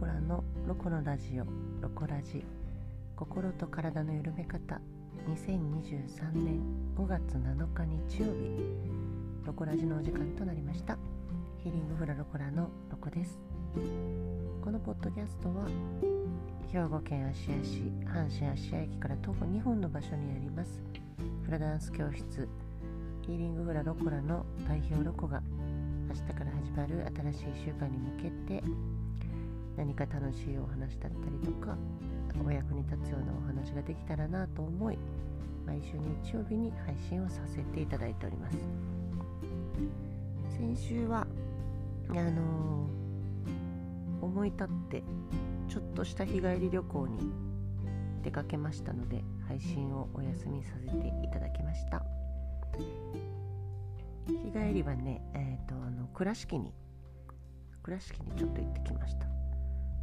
コラのロコのラジオ、ロコラジ心と体の緩め方、2023年5月7日日曜日、ロコラジのお時間となりました。ヒーリングフラロコラのロコです。このポッドキャストは兵庫県芦屋市、阪神芦屋駅から徒歩2分の場所にありますフラダンス教室ヒーリングフラロコラの代表ロコが、明日から始まる新しい1週間に向けて何か楽しいお話だったりとかお役に立つようなお話ができたらなと思い、毎週日曜日に配信をさせていただいております。先週は思い立ってちょっとした日帰り旅行に出かけましたので、配信をお休みさせていただきました。日帰りはね、倉敷にちょっと行ってきました。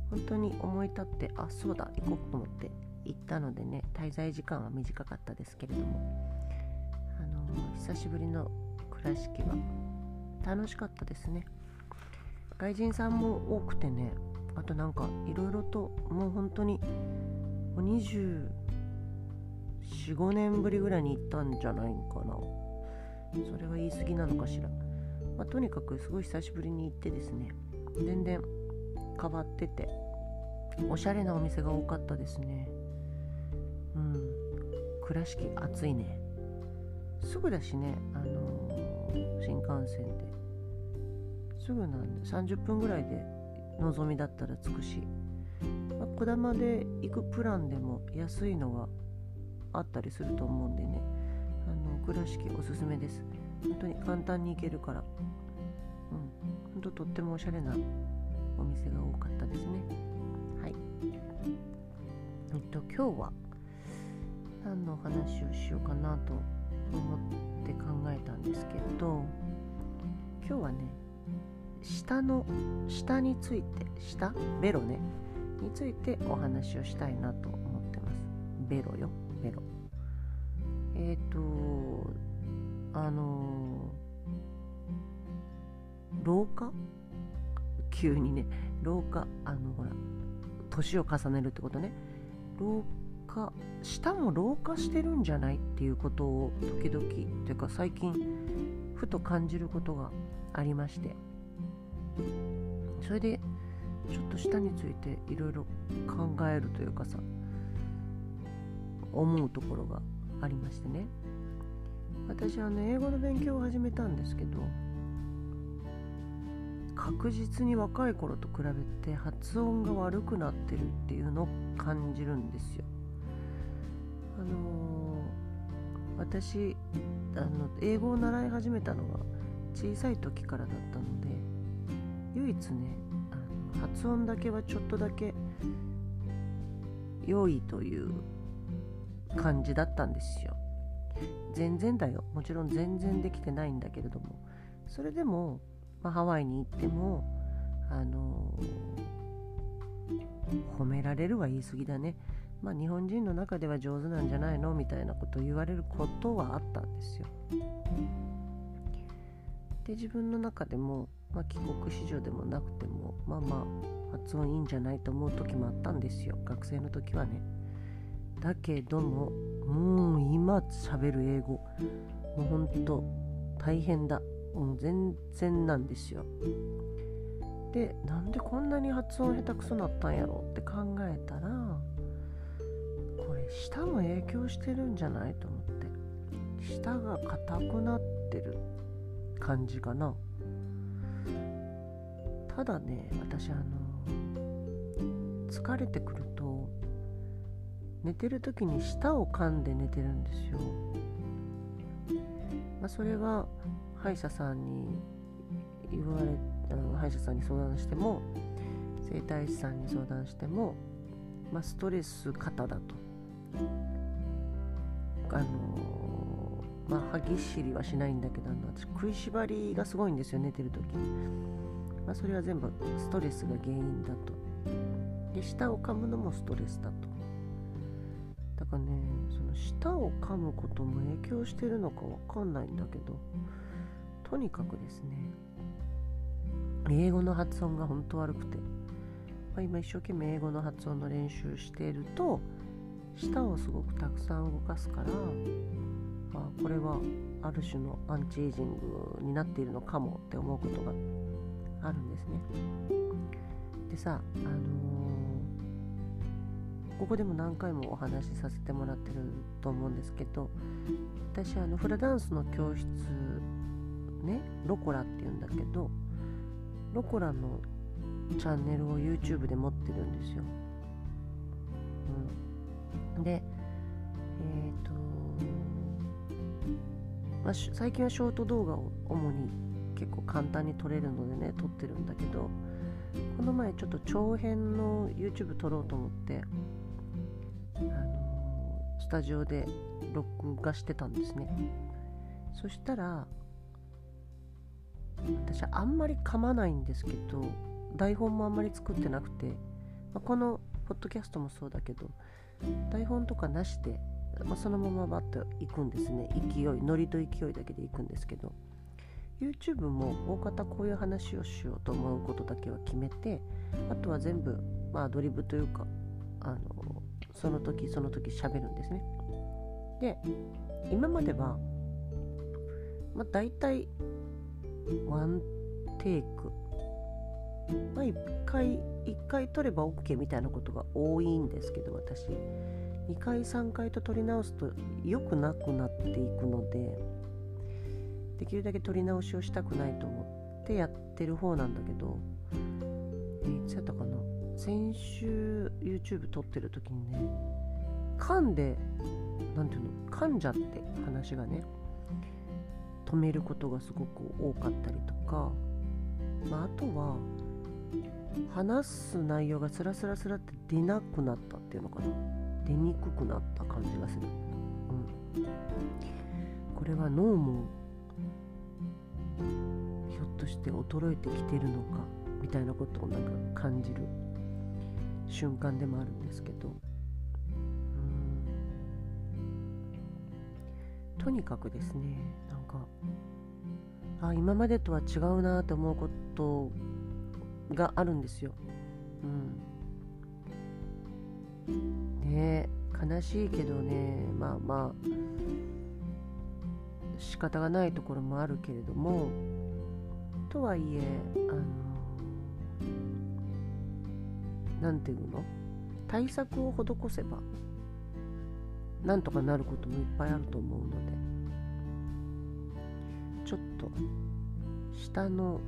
本当に思い立って、あ、そうだ、行こうと思って行ったのでね、滞在時間は短かったですけれども、久しぶりの倉敷は楽しかったですね。外人さんも多くてね、あとなんかいろいろと、もう本当に24、5年ぶりぐらいに行ったんじゃないかな。それは言い過ぎなのかしら、とにかくすごい久しぶりに行ってですね、全然変わってておしゃれなお店が多かったですね。倉敷暑いね。すぐだしね、新幹線ですぐなんで30分ぐらいでのぞみだったら着くし、こだまで行くプランでも安いのがあったりすると思うんでね、倉敷おすすめです。本当に簡単に行けるから、本当とってもおしゃれなお店が多かったですね。はい。今日は何の話をしようかなと思って考えたんですけど、今日はね、舌について、舌、ベロね、についてお話をしたいなと思ってます。ベロよ、ベロ。老化？急にね、老化、ほら、年を重ねるってことね。老化、舌も老化してるんじゃないっていうことを時々、というか最近ふと感じることがありまして、それでちょっと舌についていろいろ考えるというかさ、思うところがありましてね。私英語の勉強を始めたんですけど、確実に若い頃と比べて発音が悪くなってるっていうのを感じるんですよ。私英語を習い始めたのは小さい時からだったので、唯一ね、発音だけはちょっとだけ良いという感じだったんですよ。全然だよ、もちろん全然できてないんだけれども、それでもハワイに行っても、褒められるは言い過ぎだね、日本人の中では上手なんじゃないのみたいなことを言われることはあったんですよ。で、自分の中でも、帰国子女でもなくても、発音いいんじゃないと思う時もあったんですよ、学生の時はね。だけども、今喋る英語、もうほんと大変だ、全然なんですよ。で、なんでこんなに発音下手くそなったんやろって考えたら、これ舌も影響してるんじゃないと思って、舌が硬くなってる感じかな。ただね、私疲れてくると寝てる時に舌を噛んで寝てるんですよ。それは歯医者さんに相談しても、整体師さんに相談しても、ストレス過多だと、歯ぎしりはしないんだけど、私食いしばりがすごいんですよ、寝てる時。それは全部ストレスが原因だと。で、舌を噛むのもストレスだと。だからね、その舌を噛むことも影響してるのかわかんないんだけど、とにかくですね、英語の発音が本当悪くて、今一生懸命英語の発音の練習していると舌をすごくたくさん動かすから、これはある種のアンチエイジングになっているのかもって思うことがあるんですね。でさ、ここでも何回もお話しさせてもらってると思うんですけど、私フラダンスの教室ね、ロコラっていうんだけど、ロコラのチャンネルを YouTube で持ってるんですよ、で最近はショート動画を主に結構簡単に撮れるのでね撮ってるんだけど、この前ちょっと長編の YouTube 撮ろうと思ってスタジオで録画してたんですね。そしたら私はあんまり噛まないんですけど、台本もあんまり作ってなくて、このポッドキャストもそうだけど台本とかなしで、そのままバッと行くんですね。勢い、ノリと勢いだけで行くんですけど、 YouTube も大方こういう話をしようと思うことだけは決めて、あとは全部、アドリブというかその時その時喋るんですね。で、今までは、だいたいワンテイク、1回撮れば OK みたいなことが多いんですけど、私2回3回と撮り直すと良くなくなっていくので、できるだけ撮り直しをしたくないと思ってやってる方なんだけど、いつやったかな、先週 YouTube 撮ってる時にね、噛んじゃって話がね止めることがすごく多かったりとか、あとは話す内容がスラスラスラって出なくなったっていうのかな、出にくくなった感じがする、これは脳もひょっとして衰えてきてるのかみたいなことを感じる瞬間でもあるんですけど、とにかくですね、今までとは違うなと思うことがあるんですよ、ねえ、悲しいけどね、仕方がないところもあるけれども、とはいえ対策を施せばなんとかなることもいっぱいあると思うので、ちょっと舌の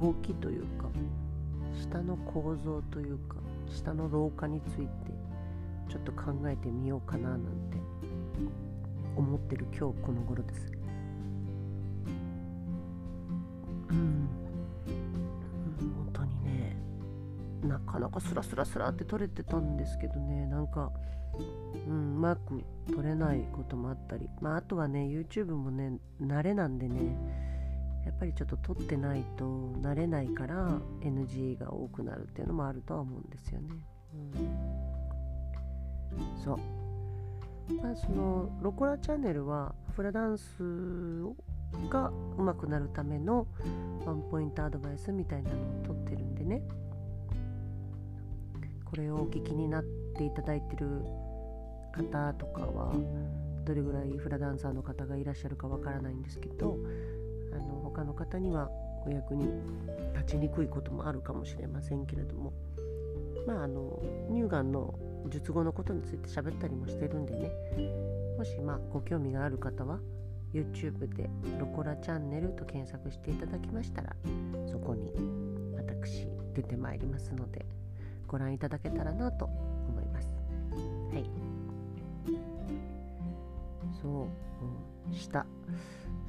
動きというか舌の構造というか舌の老化についてちょっと考えてみようかななんて思ってる今日この頃です。本当にね、なかなかスラスラスラって取れてたんですけどね、うまく撮れないこともあったり、あとはね YouTube もね慣れなんでね、やっぱりちょっと撮ってないと慣れないから NG が多くなるっていうのもあるとは思うんですよね、そのロコラチャンネルはフラダンスが上手くなるためのワンポイントアドバイスみたいなのを撮ってるんでね、これをお聞きになっていただいてる方とかはどれぐらいフラダンサーの方がいらっしゃるかわからないんですけど、他の方にはお役に立ちにくいこともあるかもしれませんけれども、乳がんの術後のことについて喋ったりもしてるんでね、もしご興味がある方は YouTube でロコラチャンネルと検索していただきましたら、そこに私出てまいりますのでご覧いただけたらなと思います。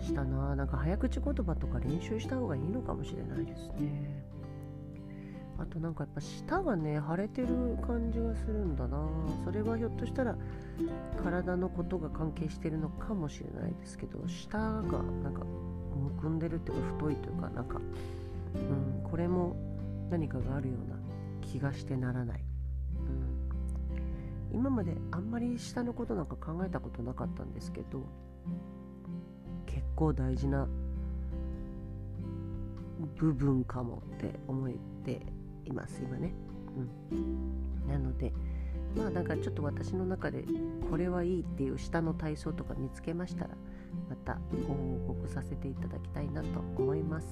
舌な、早口言葉とか練習した方がいいのかもしれないですね。あとやっぱ舌がね腫れてる感じがするんだな。それはひょっとしたら体のことが関係してるのかもしれないですけど、舌がむくんでるっていうか太いというかこれも何かがあるような気がしてならない、今まであんまり舌のこと考えたことなかったんですけど、結構大事な部分かもって思っています今ね。なのでまあなんかちょっと私の中でこれはいいっていう下の体操とか見つけましたらまたご報告させていただきたいなと思います。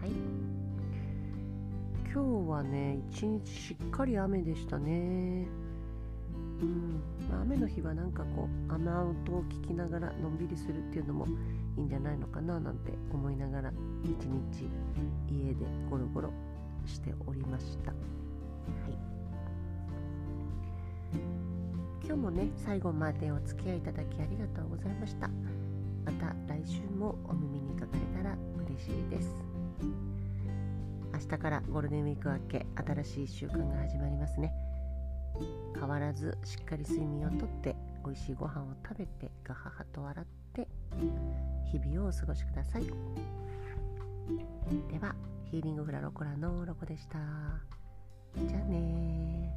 はい、今日はね一日しっかり雨でしたね。雨の日はなんかこう雨音を聞きながらのんびりするっていうのもいいんじゃないのかななんて思いながら一日家でゴロゴロしておりました。はい、今日もね最後までお付き合いいただきありがとうございました。また来週もお耳にかかれたら嬉しいです。明日からゴールデンウィーク明け新しい習慣が始まりますね。変わらずしっかり睡眠をとって美味しいご飯を食べてガハハと笑って日々をお過ごしください。ではヒーリングフラロコラのロコでした。じゃあね。